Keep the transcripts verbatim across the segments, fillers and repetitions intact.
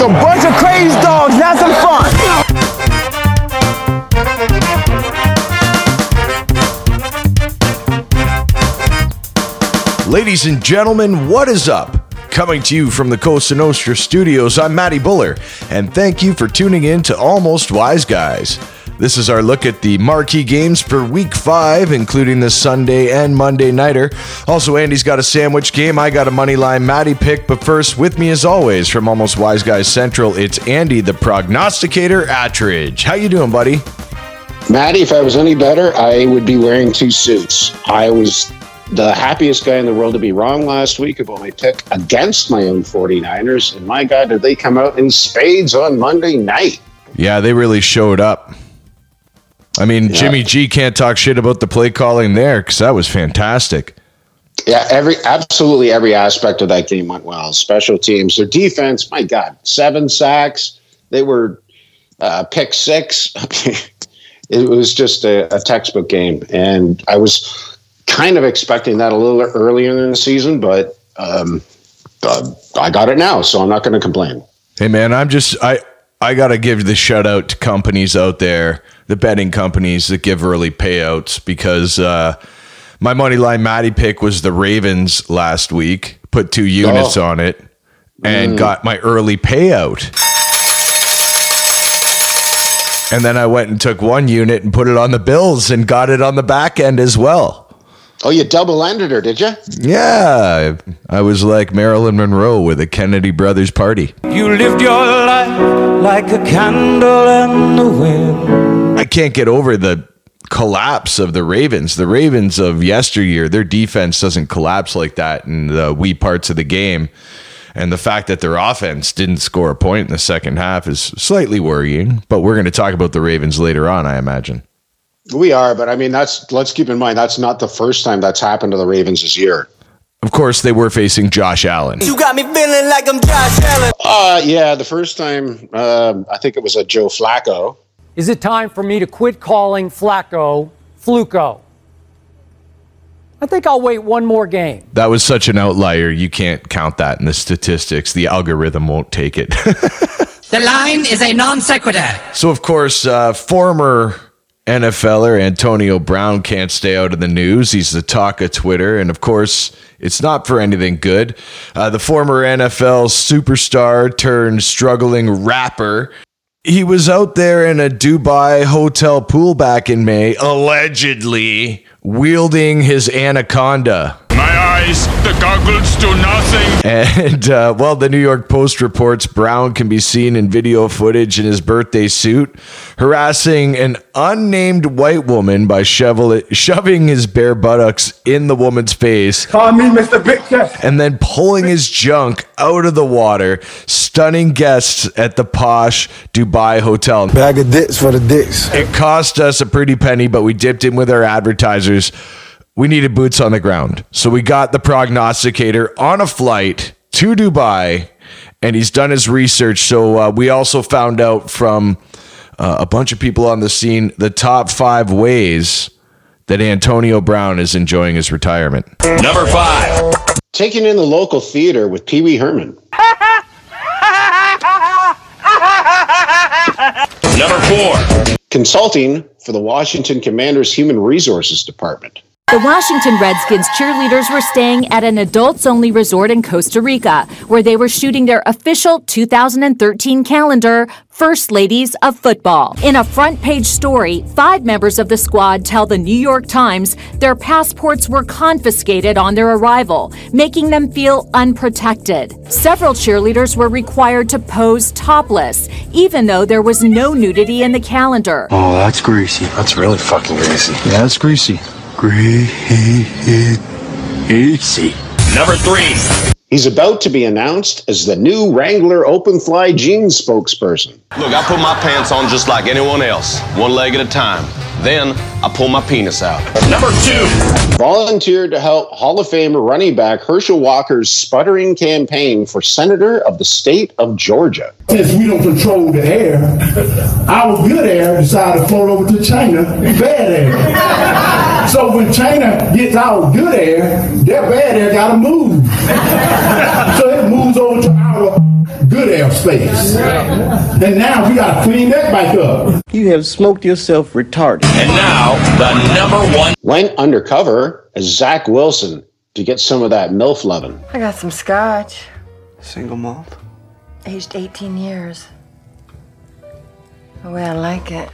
a bunch of crazy dogs. Have some fun. Ladies and gentlemen, what is up? Coming to you from the Costa Nostra studios, I'm Matty Buller, and thank you for tuning in to Almost Wise Guys. This is our look at the marquee games for week five, including this Sunday and Monday nighter. Also, Andy's got a sandwich game. I got a money line Matty pick. But first, with me as always from Almost Wise Guys Central, it's Andy, the prognosticator, Attridge. How you doing, buddy? Matty, if I was any better, I would be wearing two suits. I was the happiest guy in the world to be wrong last week about my pick against my own 49ers. And my God, did they come out in spades on Monday night. Yeah, they really showed up. I mean, yeah. Jimmy G can't talk shit about the play calling there because that was fantastic. Yeah, every absolutely every aspect of that game went well. Special teams, their defense, my God, seven sacks. They were uh, pick six. It was just a, a textbook game. And I was kind of expecting that a little earlier in the season, but um, uh, I got it now, so I'm not going to complain. Hey, man, I'm just I I got to give the shout out to companies out there, the betting companies that give early payouts, because uh, my money line Matty pick was the Ravens last week, put two units oh. on it, and mm. got my early payout. And then I went and took one unit and put it on the Bills and got it on the back end as well. Oh, you double-ended her, did you? Yeah. I was like Marilyn Monroe with a Kennedy Brothers party. You lived your life like a candle in the wind. I can't get over the collapse of the Ravens. The Ravens of yesteryear, their defense doesn't collapse like that in the wee parts of the game. And the fact that their offense didn't score a point in the second half is slightly worrying. But we're going to talk about the Ravens later on, I imagine. We are, but I mean, that's let's keep in mind, that's not the first time that's happened to the Ravens this year. Of course, they were facing Josh Allen. You got me feeling like I'm Josh Allen. Uh, yeah, the first time, um, I think it was a Joe Flacco. Is it time for me to quit calling Flacco Fluco? I think I'll wait one more game. That was such an outlier. You can't count that in the statistics. The algorithm won't take it. The line is a non sequitur. So, of course, uh, former NFLer Antonio Brown can't stay out of the news. He's the talk of Twitter, and of course, it's not for anything good. Uh, the former N F L superstar turned struggling rapper. He was out there in a Dubai hotel pool back in May, allegedly wielding his anaconda. My eyes, the goggles do nothing. And uh, well, the New York Post reports Brown can be seen in video footage in his birthday suit, harassing an unnamed white woman by shovel- shoving his bare buttocks in the woman's face. Call me Mister Big Chef. And then pulling his junk out of the water, stunning guests at the posh Dubai hotel. Bag of dicks for the dicks. It cost us a pretty penny, but we dipped in with our advertisers. We needed boots on the ground. So we got the prognosticator on a flight to Dubai, and he's done his research. So uh, we also found out from uh, a bunch of people on the scene the top five ways that Antonio Brown is enjoying his retirement. Number five. Taking in the local theater with Pee Wee Herman. Number four. Consulting for the Washington Commanders Human Resources Department. The Washington Redskins cheerleaders were staying at an adults-only resort in Costa Rica, where they were shooting their official two thousand thirteen calendar, First Ladies of Football. In a front-page story, five members of the squad tell the New York Times their passports were confiscated on their arrival, making them feel unprotected. Several cheerleaders were required to pose topless, even though there was no nudity in the calendar. Oh, that's greasy. That's really fucking greasy. Yeah, that's greasy. Easy. Number three. He's about to be announced as the new Wrangler Open Fly Jeans spokesperson. Look, I put my pants on just like anyone else, one leg at a time. Then I pull my penis out. Number two. Volunteered to help Hall of Famer running back Herschel Walker's sputtering campaign for senator of the state of Georgia. Since we don't control the air, our good air decided to float over to China and bad air. So when China gets our good air, their bad air gotta move. So it moves over to our good air space. And now we got to clean that back up. You have smoked yourself retarded. And now the number one. Went undercover as Zach Wilson to get some of that MILF lovin'. I got some scotch. Single malt? Aged eighteen years. The way I like it.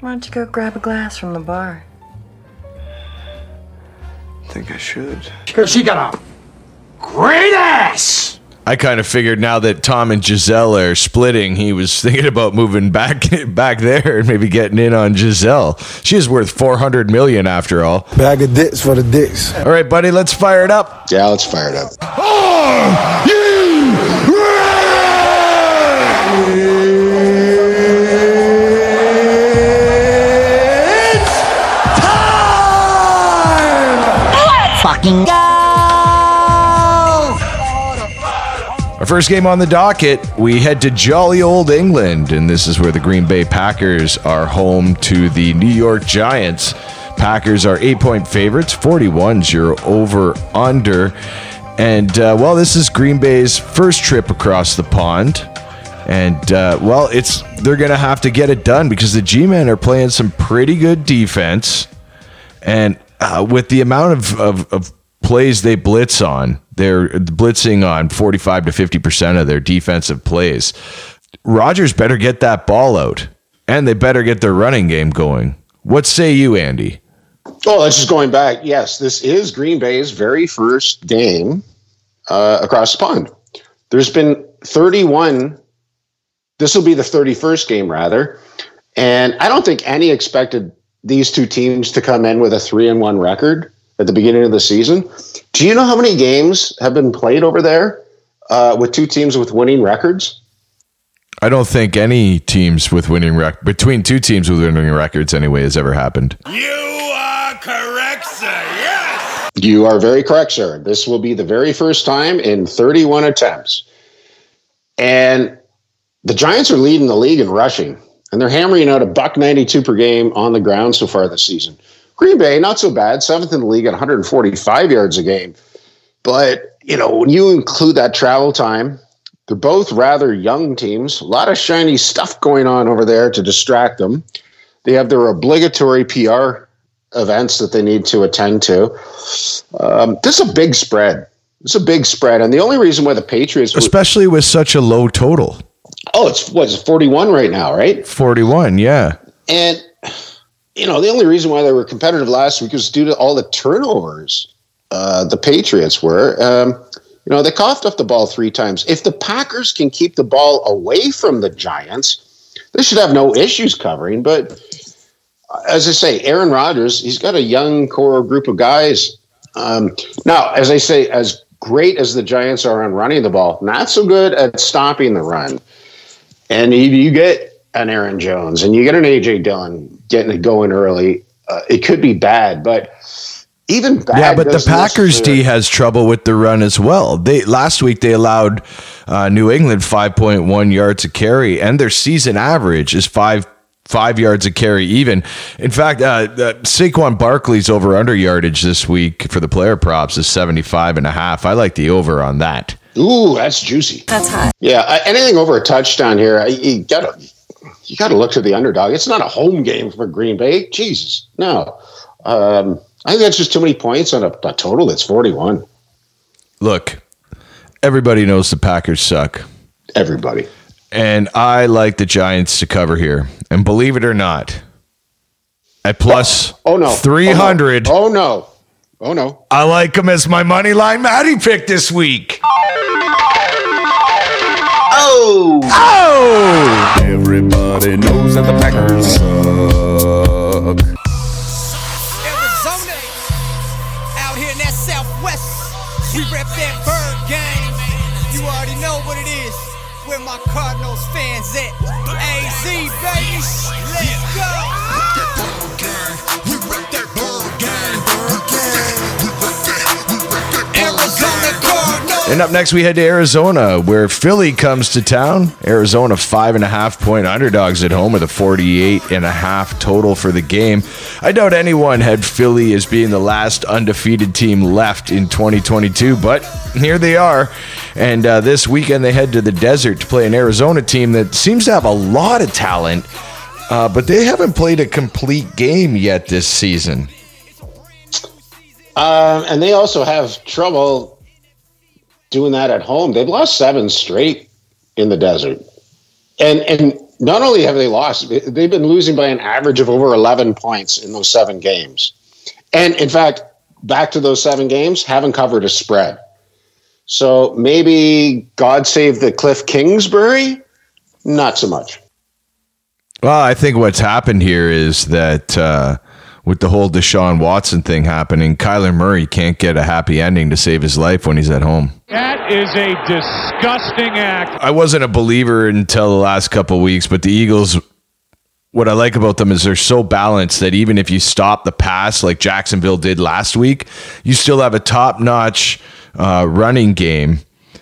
Why don't you go grab a glass from the bar? I think I should. Because she got a great ass! I kind of figured now that Tom and Giselle are splitting, he was thinking about moving back back there and maybe getting in on Giselle. She is worth four hundred million dollars after all. Bag of dicks for the dicks. All right, buddy, let's fire it up. Yeah, let's fire it up. Are you ready? It's time! Let's fucking go! Our first game on the docket, we head to jolly old England, and this is where the Green Bay Packers are home to the New York Giants. Packers are eight-point favorites, forty-one zero over-under, and, uh, well, this is Green Bay's first trip across the pond, and, uh, well, it's they're going to have to get it done because the G-men are playing some pretty good defense, and uh, with the amount of, of, of plays they blitz on, they're blitzing on forty-five to fifty percent of their defensive plays. Rodgers better get that ball out, and they better get their running game going. What say you, Andy? Oh, that's just going back. Yes, this is Green Bay's very first game uh, across the pond. There's been thirty-one. This will be the thirty-first game, rather. And I don't think any expected these two teams to come in with a three and one record at the beginning of the season. Do you know how many games have been played over there uh, with two teams with winning records? I don't think any teams with winning rec- between two teams with winning records anyway has ever happened. You are correct, sir. Yes. You are very correct, sir. This will be the very first time in thirty-one attempts. And the Giants are leading the league in rushing, and they're hammering out a buck ninety-two per game on the ground so far this season. Green Bay, not so bad, seventh in the league at one hundred forty-five yards a game. But, you know, when you include that travel time, they're both rather young teams. A lot of shiny stuff going on over there to distract them. They have their obligatory P R events that they need to attend to. Um, this is a big spread. It's a big spread. And the only reason why the Patriots... Especially would, with such a low total. Oh, it's what's forty-one right now, right? forty-one, yeah. And... You know, the only reason why they were competitive last week was due to all the turnovers uh, the Patriots were. Um, you know, they coughed up the ball three times. If the Packers can keep the ball away from the Giants, they should have no issues covering. But as I say, Aaron Rodgers, he's got a young core group of guys. Um, now, as I say, as great as the Giants are on running the ball, not so good at stopping the run. And if you get an Aaron Jones and you get an A J Dillon getting it going early, uh, it could be bad, but even bad. Yeah, but the Packers D has trouble with the run as well. They last week they allowed uh, New England five point one yards a carry, and their season average is five five yards a carry even. In fact, uh, uh, Saquon Barkley's over under yardage this week for the player props is seventy-five and a half. I like the over on that. Ooh, that's juicy. That's hot. Yeah, uh, anything over a touchdown here, I, you got to. You got to look to the underdog. It's not a home game for Green Bay. Jesus, no. Um, I think that's just too many points on a, a total that's forty-one. Look, everybody knows the Packers suck. Everybody. And I like the Giants to cover here. And believe it or not, at plus oh, oh no. three hundred. Oh, no. Oh, no. I like them as my money line Matty pick this week. Oh! Oh! Everybody knows that the Packers suck. Arizona, out here in that Southwest, we rep that bird game. You already know what it is. Where my Cardinals fans at? A Z, baby, let's go! We rep that bird game. We rep that, we rep that, we rep that. Arizona Cardinals. And up next, we head to Arizona, where Philly comes to town. Arizona, five and a half point underdogs at home with a forty-eight and a half total for the game. I doubt anyone had Philly as being the last undefeated team left in twenty twenty-two, but here they are. And uh, this weekend, they head to the desert to play an Arizona team that seems to have a lot of talent, uh, but they haven't played a complete game yet this season. Um, and they also have trouble doing that at home. They've lost seven straight in the desert. And and not only have they lost, they've been losing by an average of over eleven points in those seven games. And in fact, back to those seven games, haven't covered a spread. So maybe God save the Cliff Kingsbury? Not so much. Well, I think what's happened here is that uh, with the whole Deshaun Watson thing happening, Kyler Murray can't get a happy ending to save his life when he's at home. That is a disgusting act. I wasn't a believer until the last couple of weeks, but the Eagles, what I like about them is they're so balanced that even if you stop the pass like Jacksonville did last week, you still have a top-notch uh, running game.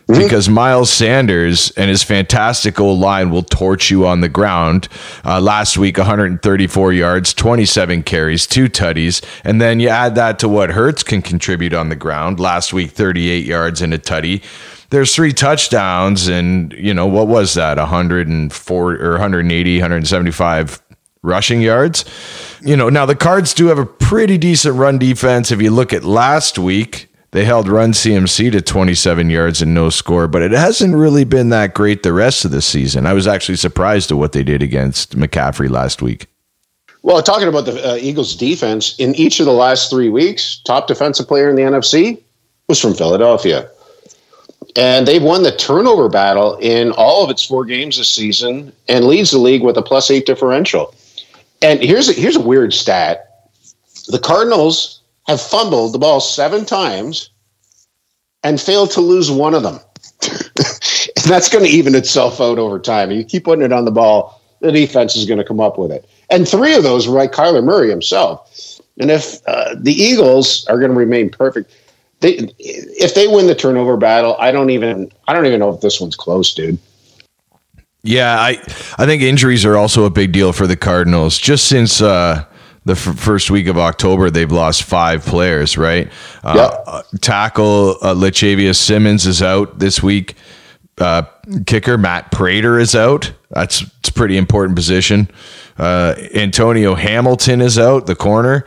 Because Miles Sanders and his fantastic old line will torch you on the ground. Uh, last week, one hundred thirty-four yards, twenty-seven carries, two tutties. And then you add that to what Hurts can contribute on the ground. Last week, thirty-eight yards and a tutty. There's three touchdowns and, you know, what was that? one hundred four or one hundred eighty, one hundred seventy-five rushing yards. You know, now the Cards do have a pretty decent run defense. If you look at last week, they held Run C M C to twenty-seven yards and no score, but it hasn't really been that great the rest of the season. I was actually surprised at what they did against McCaffrey last week. Well, talking about the uh, Eagles' defense, in each of the last three weeks, top defensive player in the N F C was from Philadelphia. And they've won the turnover battle in all of its four games this season and leads the league with a plus eight differential. And here's a, here's a weird stat. The Cardinals have fumbled the ball seven times and failed to lose one of them. And that's going to even itself out over time. You keep putting it on the ball, the defense is going to come up with it. And three of those were by Kyler Murray himself. And if uh, the Eagles are going to remain perfect, they, if they win the turnover battle, I don't even I don't even know if this one's close, dude. Yeah, I I think injuries are also a big deal for the Cardinals. Just since uh The f- first week of October, they've lost five players, right? Uh, yep. uh, tackle uh, Latavius Simmons is out this week. Uh, kicker Matt Prater is out. That's it's a pretty important position. Uh, Antonio Hamilton is out, the corner.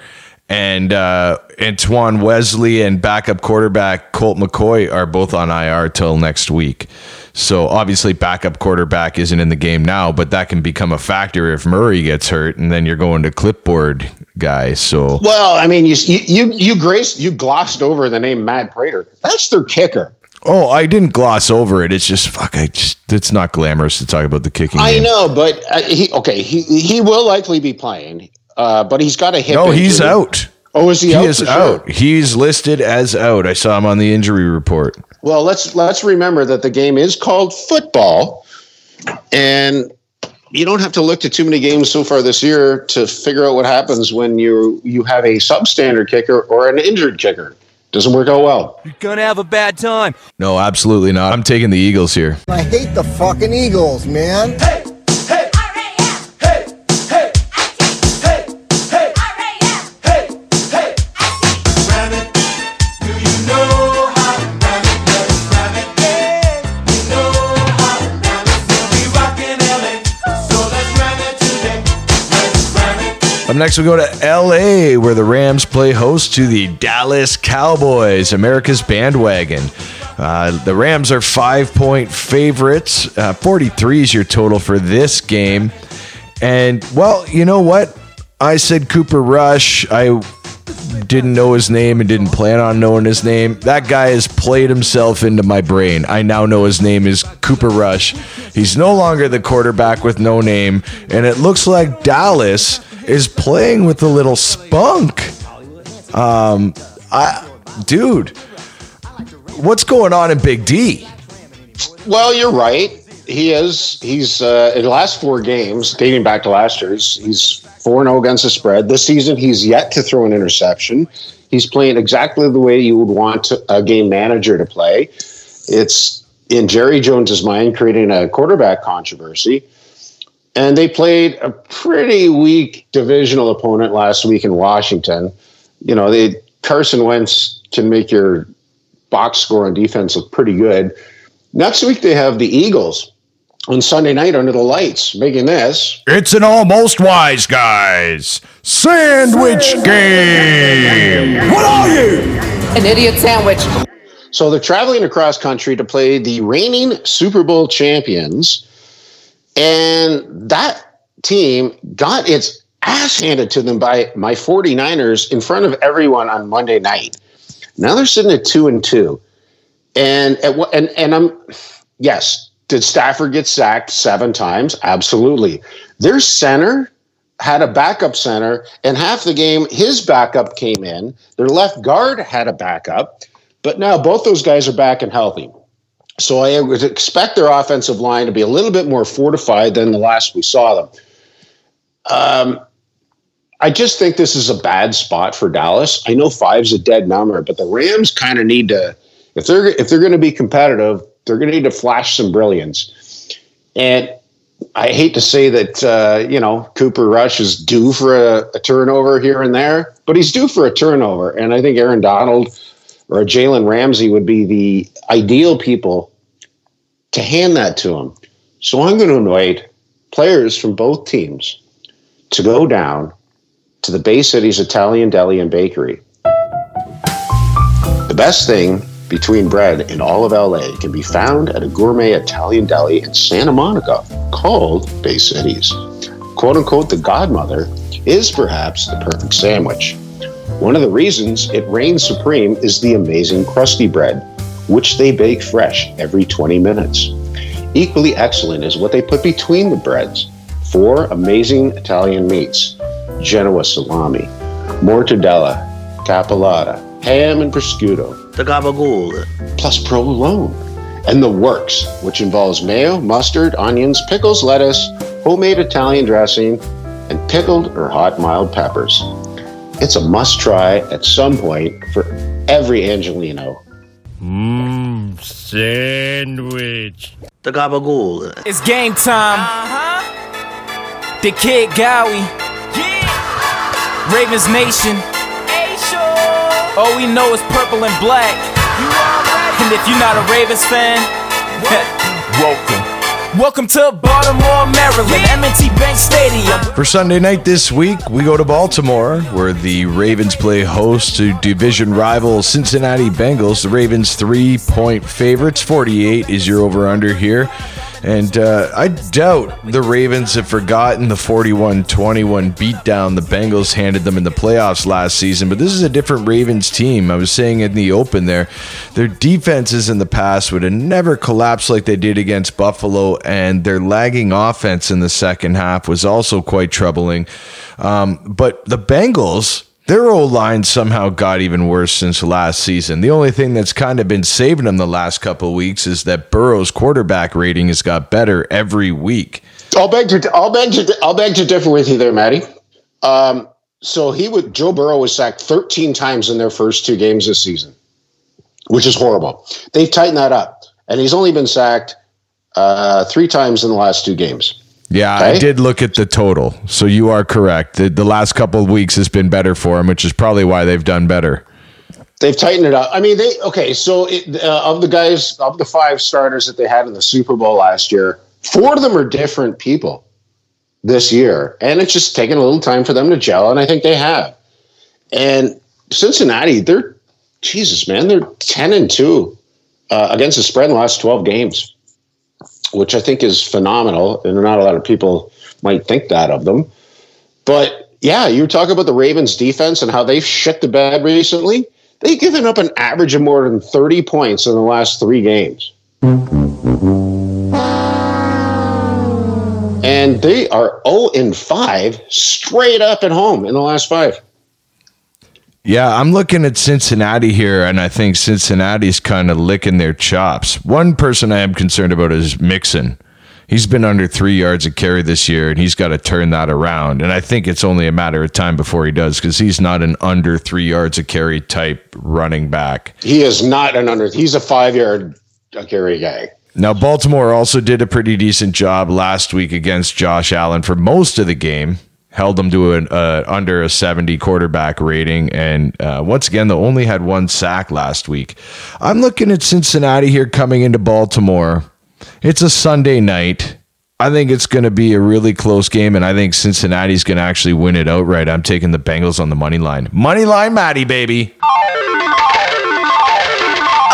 And uh, Antoine Wesley and backup quarterback Colt McCoy are both on I R till next week. So obviously backup quarterback isn't in the game now, but that can become a factor if Murray gets hurt, and then you're going to clipboard guy. So well, I mean, you you you graced you glossed over the name Matt Prater. That's their kicker. Oh, I didn't gloss over it. It's just fuck. I just it's not glamorous to talk about the kicking. I game. know, but uh, he okay. He he will likely be playing, uh, but he's got a hip. No, injury. He's out. Oh, is he? He out is out. Sure? He's listed as out. I saw him on the injury report. Well, let's let's remember that the game is called football, and you don't have to look to too many games so far this year to figure out what happens when you you have a substandard kicker or an injured kicker. Doesn't work out well. You're going to have a bad time. No, absolutely not. I'm taking the Eagles here. I hate the fucking Eagles, man. Hey! Up next, we go to L A, where the Rams play host to the Dallas Cowboys, America's bandwagon. Uh, the Rams are five-point favorites. Uh, forty-three is your total for this game. And, well, you know what? I said Cooper Rush. I didn't know his name and didn't plan on knowing his name. That guy has played himself into my brain. I now know his name is Cooper Rush. He's no longer the quarterback with no name. And it looks like Dallas is playing with a little spunk. Um, I, dude, what's going on in Big D? Well, you're right. He is. He's uh, in the last four games, dating back to last year's, he's four and oh against the spread. This season, he's yet to throw an interception. He's playing exactly the way you would want a game manager to play. it's in Jerry Jones's mind creating a quarterback controversy. And they played a pretty weak divisional opponent last week in Washington. You know, they Carson Wentz can make your box score and defense look pretty good. Next week they have the Eagles on Sunday night under the lights, making this. It's an Almost Wise Guys sandwich game. What are you? An idiot sandwich. So they're traveling across country to play the reigning Super Bowl champions. And that team got its ass handed to them by my 49ers in front of everyone on Monday night. Now they're sitting at two and two. And at what, and, and I'm, yes, did Stafford get sacked seven times? Absolutely. Their center had a backup center, and half the game his backup came in. Their left guard had a backup, but now both those guys are back and healthy. So I would expect their offensive line to be a little bit more fortified than the last we saw them. Um, I just think this is a bad spot for Dallas. I know five's a dead number, but the Rams kind of need to, if they're if they're going to be competitive, they're going to need to flash some brilliance. And I hate to say that, uh, you know, Cooper Rush is due for a, a turnover here and there, but he's due for a turnover. And I think Aaron Donald or Jalen Ramsey would be the ideal people to hand that to him. So I'm going to invite players from both teams to go down to the Bay Cities Italian Deli and Bakery. The best thing between bread in all of L A can be found at a gourmet Italian deli in Santa Monica called Bay Cities. Quote unquote, the godmother is perhaps the perfect sandwich. One of the reasons it reigns supreme is the amazing crusty bread, which they bake fresh every twenty minutes. Equally excellent is what they put between the breads. Four amazing Italian meats, Genoa salami, mortadella, capellata, ham and prosciutto, the gabagool, plus provolone, and the works, which involves mayo, mustard, onions, pickles, lettuce, homemade Italian dressing, and pickled or hot mild peppers. It's a must-try at some point for every Angelino. Mmm, sandwich. The gabagool. It's game time. Uh-huh. The Kid Gowie. Yeah. Ravens Nation. All we know is purple and black. You right. And if you're not a Ravens fan, welcome. Welcome to Baltimore, Maryland, M and T Bank Stadium. For Sunday night this week, we go to Baltimore, where the Ravens play host to division rival Cincinnati Bengals. The Ravens three-point favorites. forty-eight is your over-under here. And uh, I doubt the Ravens have forgotten the forty-one twenty-one beatdown the Bengals handed them in the playoffs last season, but this is a different Ravens team. I was saying in the open there, their defenses in the past would have never collapsed like they did against Buffalo, and their lagging offense in the second half was also quite troubling. Um, but the Bengals, their O-line somehow got even worse since last season. The only thing that's kind of been saving them the last couple of weeks is that Burrow's quarterback rating has got better every week. I'll beg to, I'll beg to, I'll beg to differ with you there, Matty. Um, so he would, Joe Burrow was sacked thirteen times in their first two games this season, which is horrible. They've tightened that up, and he's only been sacked uh, three times in the last two games. Yeah, okay. I did look at the total, so you are correct. The, the last couple of weeks has been better for them, which is probably why they've done better. They've tightened it up. I mean, they okay, so it, uh, of the guys, of the five starters that they had in the Super Bowl last year, four of them are different people this year, and it's just taken a little time for them to gel, and I think they have. And Cincinnati, they're, Jesus, man, they're ten and two uh, against the spread in the last twelve games. Which I think is phenomenal, and not a lot of people might think that of them. But, yeah, you talk about the Ravens' defense and how they've shit the bed recently. They've given up an average of more than thirty points in the last three games. And they are oh and five straight up at home in the last five. Yeah, I'm looking at Cincinnati here, and I think Cincinnati's kind of licking their chops. One person I am concerned about is Mixon. He's been under three yards a carry this year, and he's got to turn that around. And I think it's only a matter of time before he does, because he's not an under three yards a carry type running back. He is not an under. He's a five-yard a carry guy. Now, Baltimore also did a pretty decent job last week against Josh Allen for most of the game. Held them to an uh, under a seventy quarterback rating. And uh, once again, they only had one sack last week. I'm looking at Cincinnati here coming into Baltimore. It's a Sunday night. I think it's going to be a really close game, and I think Cincinnati's going to actually win it outright. I'm taking the Bengals on the money line. Money line, Matty, baby.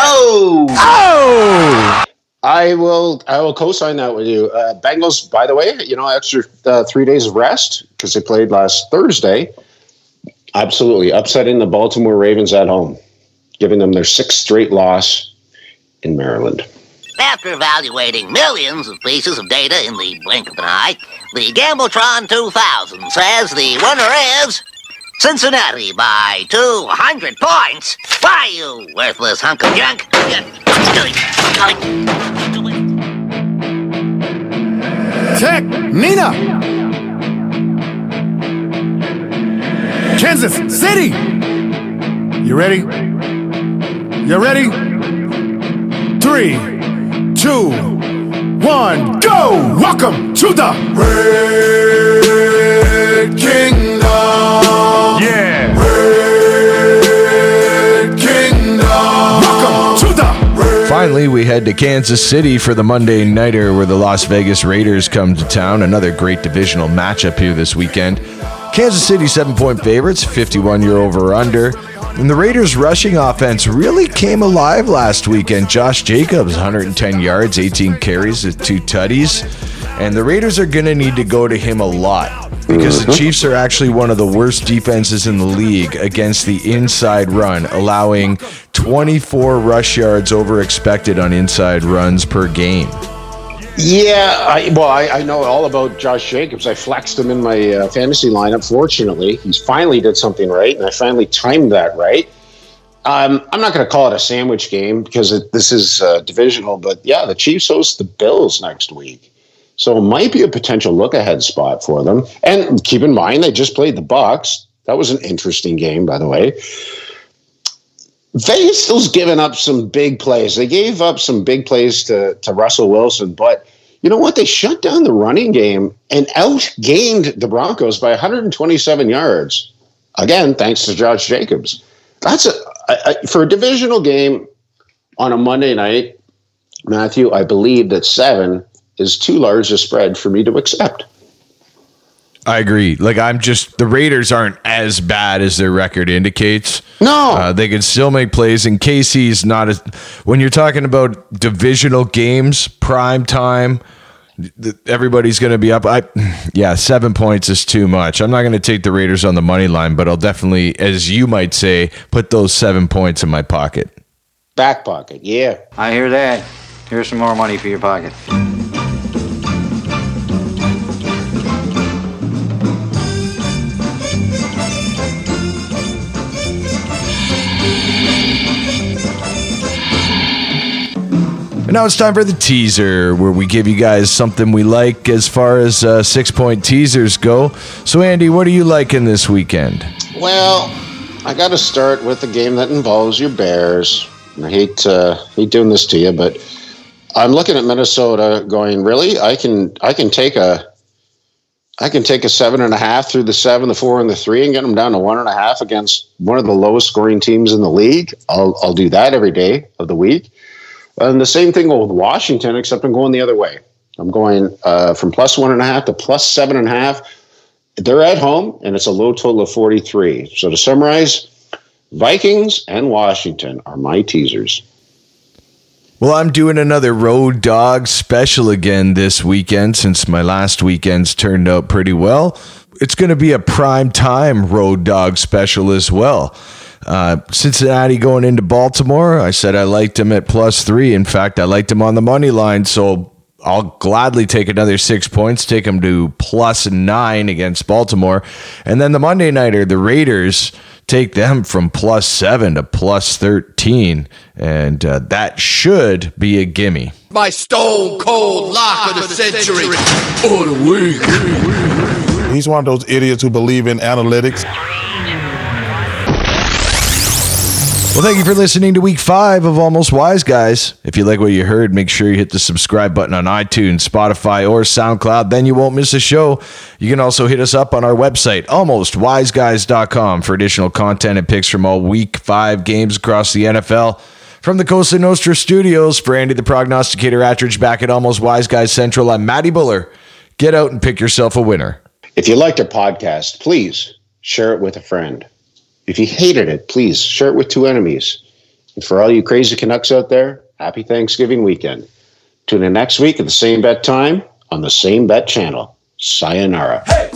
Oh! Oh! I will I will co-sign that with you. Uh, Bengals, by the way, you know, extra uh, three days of rest because they played last Thursday. Absolutely. Upsetting the Baltimore Ravens at home, giving them their sixth straight loss in Maryland. After evaluating millions of pieces of data in the blink of an eye, the Gambletron two thousand says the winner is Cincinnati by two hundred points. Why, you worthless hunk of junk? Tech, Nina! Kansas City! You ready? You ready? Three. Two, one, go! Welcome to the Red Kingdom! Yeah! Red Kingdom! Welcome to the Red. Finally, we head to Kansas City for the Monday Nighter where the Las Vegas Raiders come to town. Another great divisional matchup here this weekend. Kansas City seven-point favorites, fifty-one-year over-under. And the Raiders' rushing offense really came alive last weekend. Josh Jacobs, one hundred ten yards, eighteen carries with two tutties. And the Raiders are going to need to go to him a lot because mm-hmm. the Chiefs are actually one of the worst defenses in the league against the inside run, allowing twenty-four rush yards over expected on inside runs per game. Yeah, I, well, I, I know all about Josh Jacobs. I flexed him in my uh, fantasy lineup. Fortunately, he's finally did something right, and I finally timed that right. Um, I'm not going to call it a sandwich game because it, this is uh, divisional, but yeah, the Chiefs host the Bills next week, so it might be a potential look-ahead spot for them. And keep in mind, they just played the Bucs. That was an interesting game, by the way. Vegas still's giving up some big plays. They gave up some big plays to, to Russell Wilson, but you know what? They shut down the running game and outgained the Broncos by one hundred twenty-seven yards. Again, thanks to Josh Jacobs. That's a, a, a for a divisional game on a Monday night, Matthew, I believe that seven is too large a spread for me to accept. I agree. Like, I'm just, the Raiders aren't as bad as their record indicates. No. Uh, they can still make plays, and K C's not as, when you're talking about divisional games, prime time, th- everybody's going to be up. I, yeah, seven points is too much. I'm not going to take the Raiders on the money line, but I'll definitely, as you might say, put those seven points in my pocket. Back pocket, yeah. I hear that. Here's some more money for your pocket. Now it's time for the teaser, where we give you guys something we like as far as uh, six-point teasers go. So, Andy, what are you liking this weekend? Well, I got to start with a game that involves your Bears. I hate uh, hate doing this to you, but I'm looking at Minnesota, going, really? I can I can take a I can take a seven and a half through the seven, the four, and the three, and get them down to one and a half against one of the lowest scoring teams in the league. I'll I'll do that every day of the week. And the same thing with Washington, except I'm going the other way. I'm going uh, from plus one and a half to plus seven and a half. They're at home, and it's a low total of forty-three. So to summarize, Vikings and Washington are my teasers. Well, I'm doing another Road Dog special again this weekend since my last weekend's turned out pretty well. It's going to be a prime time Road Dog special as well. Uh, Cincinnati going into Baltimore. I said I liked him at plus three. In fact, I liked him on the money line, so I'll gladly take another six points, take him to plus nine against Baltimore. And then the Monday Nighter, the Raiders, take them from plus seven to plus thirteen, and uh, that should be a gimme. My stone cold lock of the century. Or the week. He's one of those idiots who believe in analytics. Well, thank you for listening to week five of Almost Wise Guys. If you like what you heard, make sure you hit the subscribe button on iTunes, Spotify, or SoundCloud. Then you won't miss a show. You can also hit us up on our website, almost wise guys dot com, for additional content and picks from all week five games across the N F L. From the Costa Nostra studios, for Andy the Prognosticator Attridge back at Almost Wise Guys Central, I'm Matty Buller. Get out and pick yourself a winner. If you liked our podcast, please share it with a friend. If you hated it, please share it with two enemies. And for all you crazy Canucks out there, happy Thanksgiving weekend. Tune in next week at the same bet time on the same bet channel. Sayonara. Hey!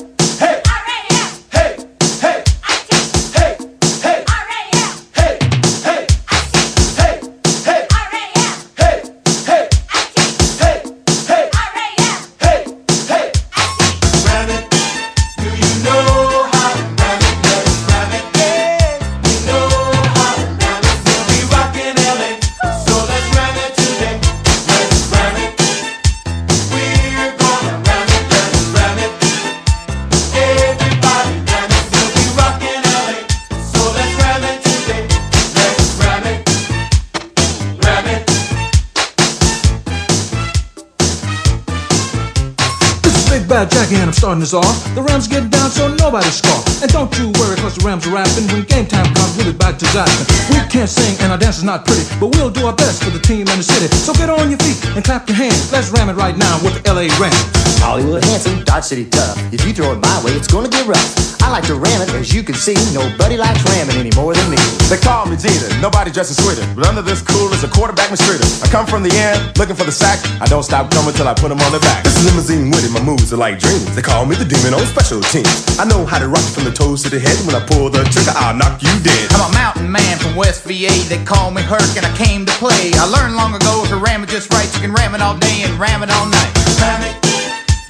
And I'm starting this off. The Rams get down so nobody scoff. And don't you worry, cause the Rams are rapping. When game time comes, we'll be back to zapping. We can't sing and our dance is not pretty, but we'll do our best for the team and the city. So get on your feet and clap your hands. Let's ram it right now with the L A Rams. Hollywood handsome, Dodge City tough. If you throw it my way, it's gonna get rough. I like to ram it, as you can see. Nobody likes ramming any more than me. They call me Jeter, nobody dresses sweeter, but under this cool is a quarterback mistreater. I come from the end, looking for the sack. I don't stop coming till I put him on the back. This is limousine with it, my moves are like dreams. They call me the demon on special teams. I know how to rock from the toes to the head. When I pull the trigger, I'll knock you dead. I'm a mountain man from West V A. They call me Herc and I came to play. I learned long ago to ram it just right. You can ram it all day and ram it all night. Ram it, do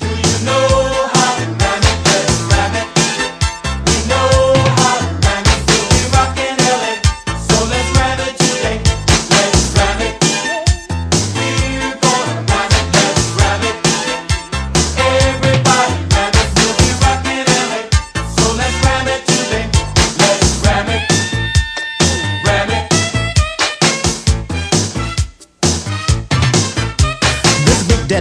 you know?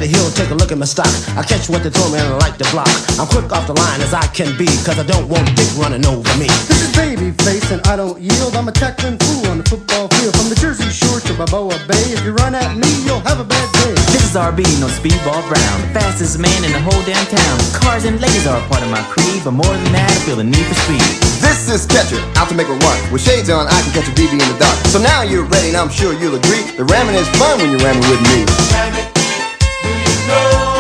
He'll take a look at my stock. I catch what they throw me and I like the block. I'm quick off the line as I can be, cause I don't want dick running over me. This is Babyface and I don't yield. I'm a tackling fool on the football field. From the Jersey Shore to Balboa Bay, if you run at me, you'll have a bad day. This is R B, no Speedball Brown, the fastest man in the whole damn town. Cars and ladies are a part of my creed, but more than that, I feel the need for speed. This is Catcher, out to make a run. With shades on, I can catch a B B in the dark. So now you're ready and I'm sure you'll agree, the ramming is fun when you're ramming with me. Ramming. No!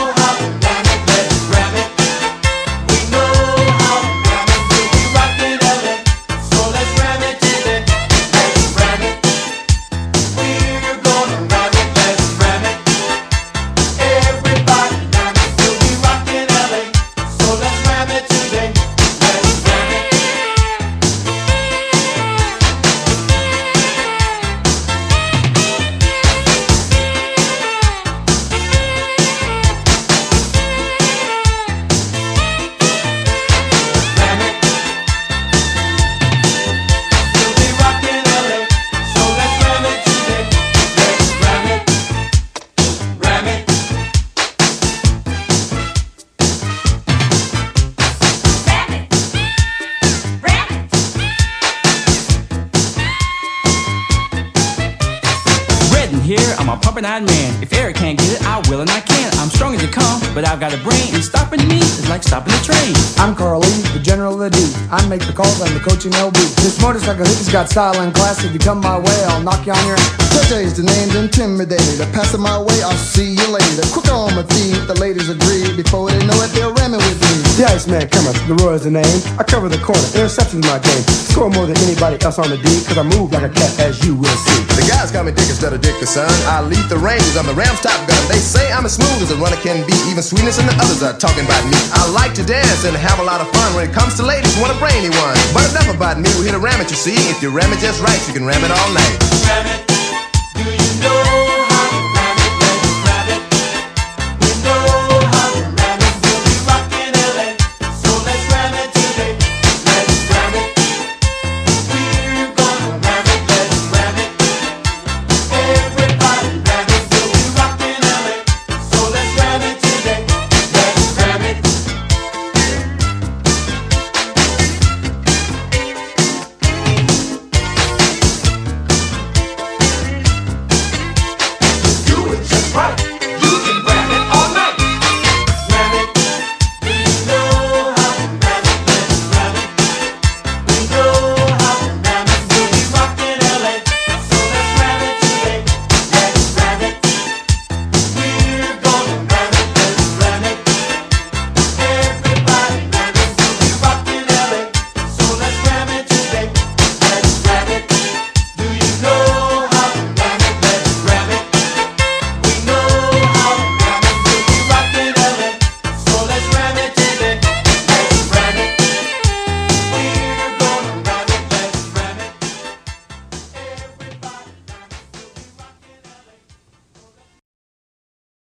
Man. If Eric can't get it, I will and I can. I'm strong as a cum, but I've got a brain. And stopping me is like stopping a train. I'm Carl Lee, the general of the D. I make the calls, I'm the coaching L B. This motorcycle hippie's got style and class. If you come my way, I'll knock you on your ass. Today's the name's intimidated. I pass it my way, I'll see you later. Quick on my feet, the ladies agree. Before they know it, they're ramming with me. The Iceman cometh, the roar's the name. I cover the corner, interception's my game. Score more than anybody else on the D, cause I move like a cat, as you will see. The guys call me Dick instead of Dick the Son. I lead the ranges, I'm the Ram's top gun. They say I'm as smooth as a runner can be. Even sweetness and the others are talking about me. I like to dance and have a lot of fun. When it comes to ladies, want a brainy one. But enough about me, we're here to ram it, you see. If you ram it just right, you can ram it all night. Ram it.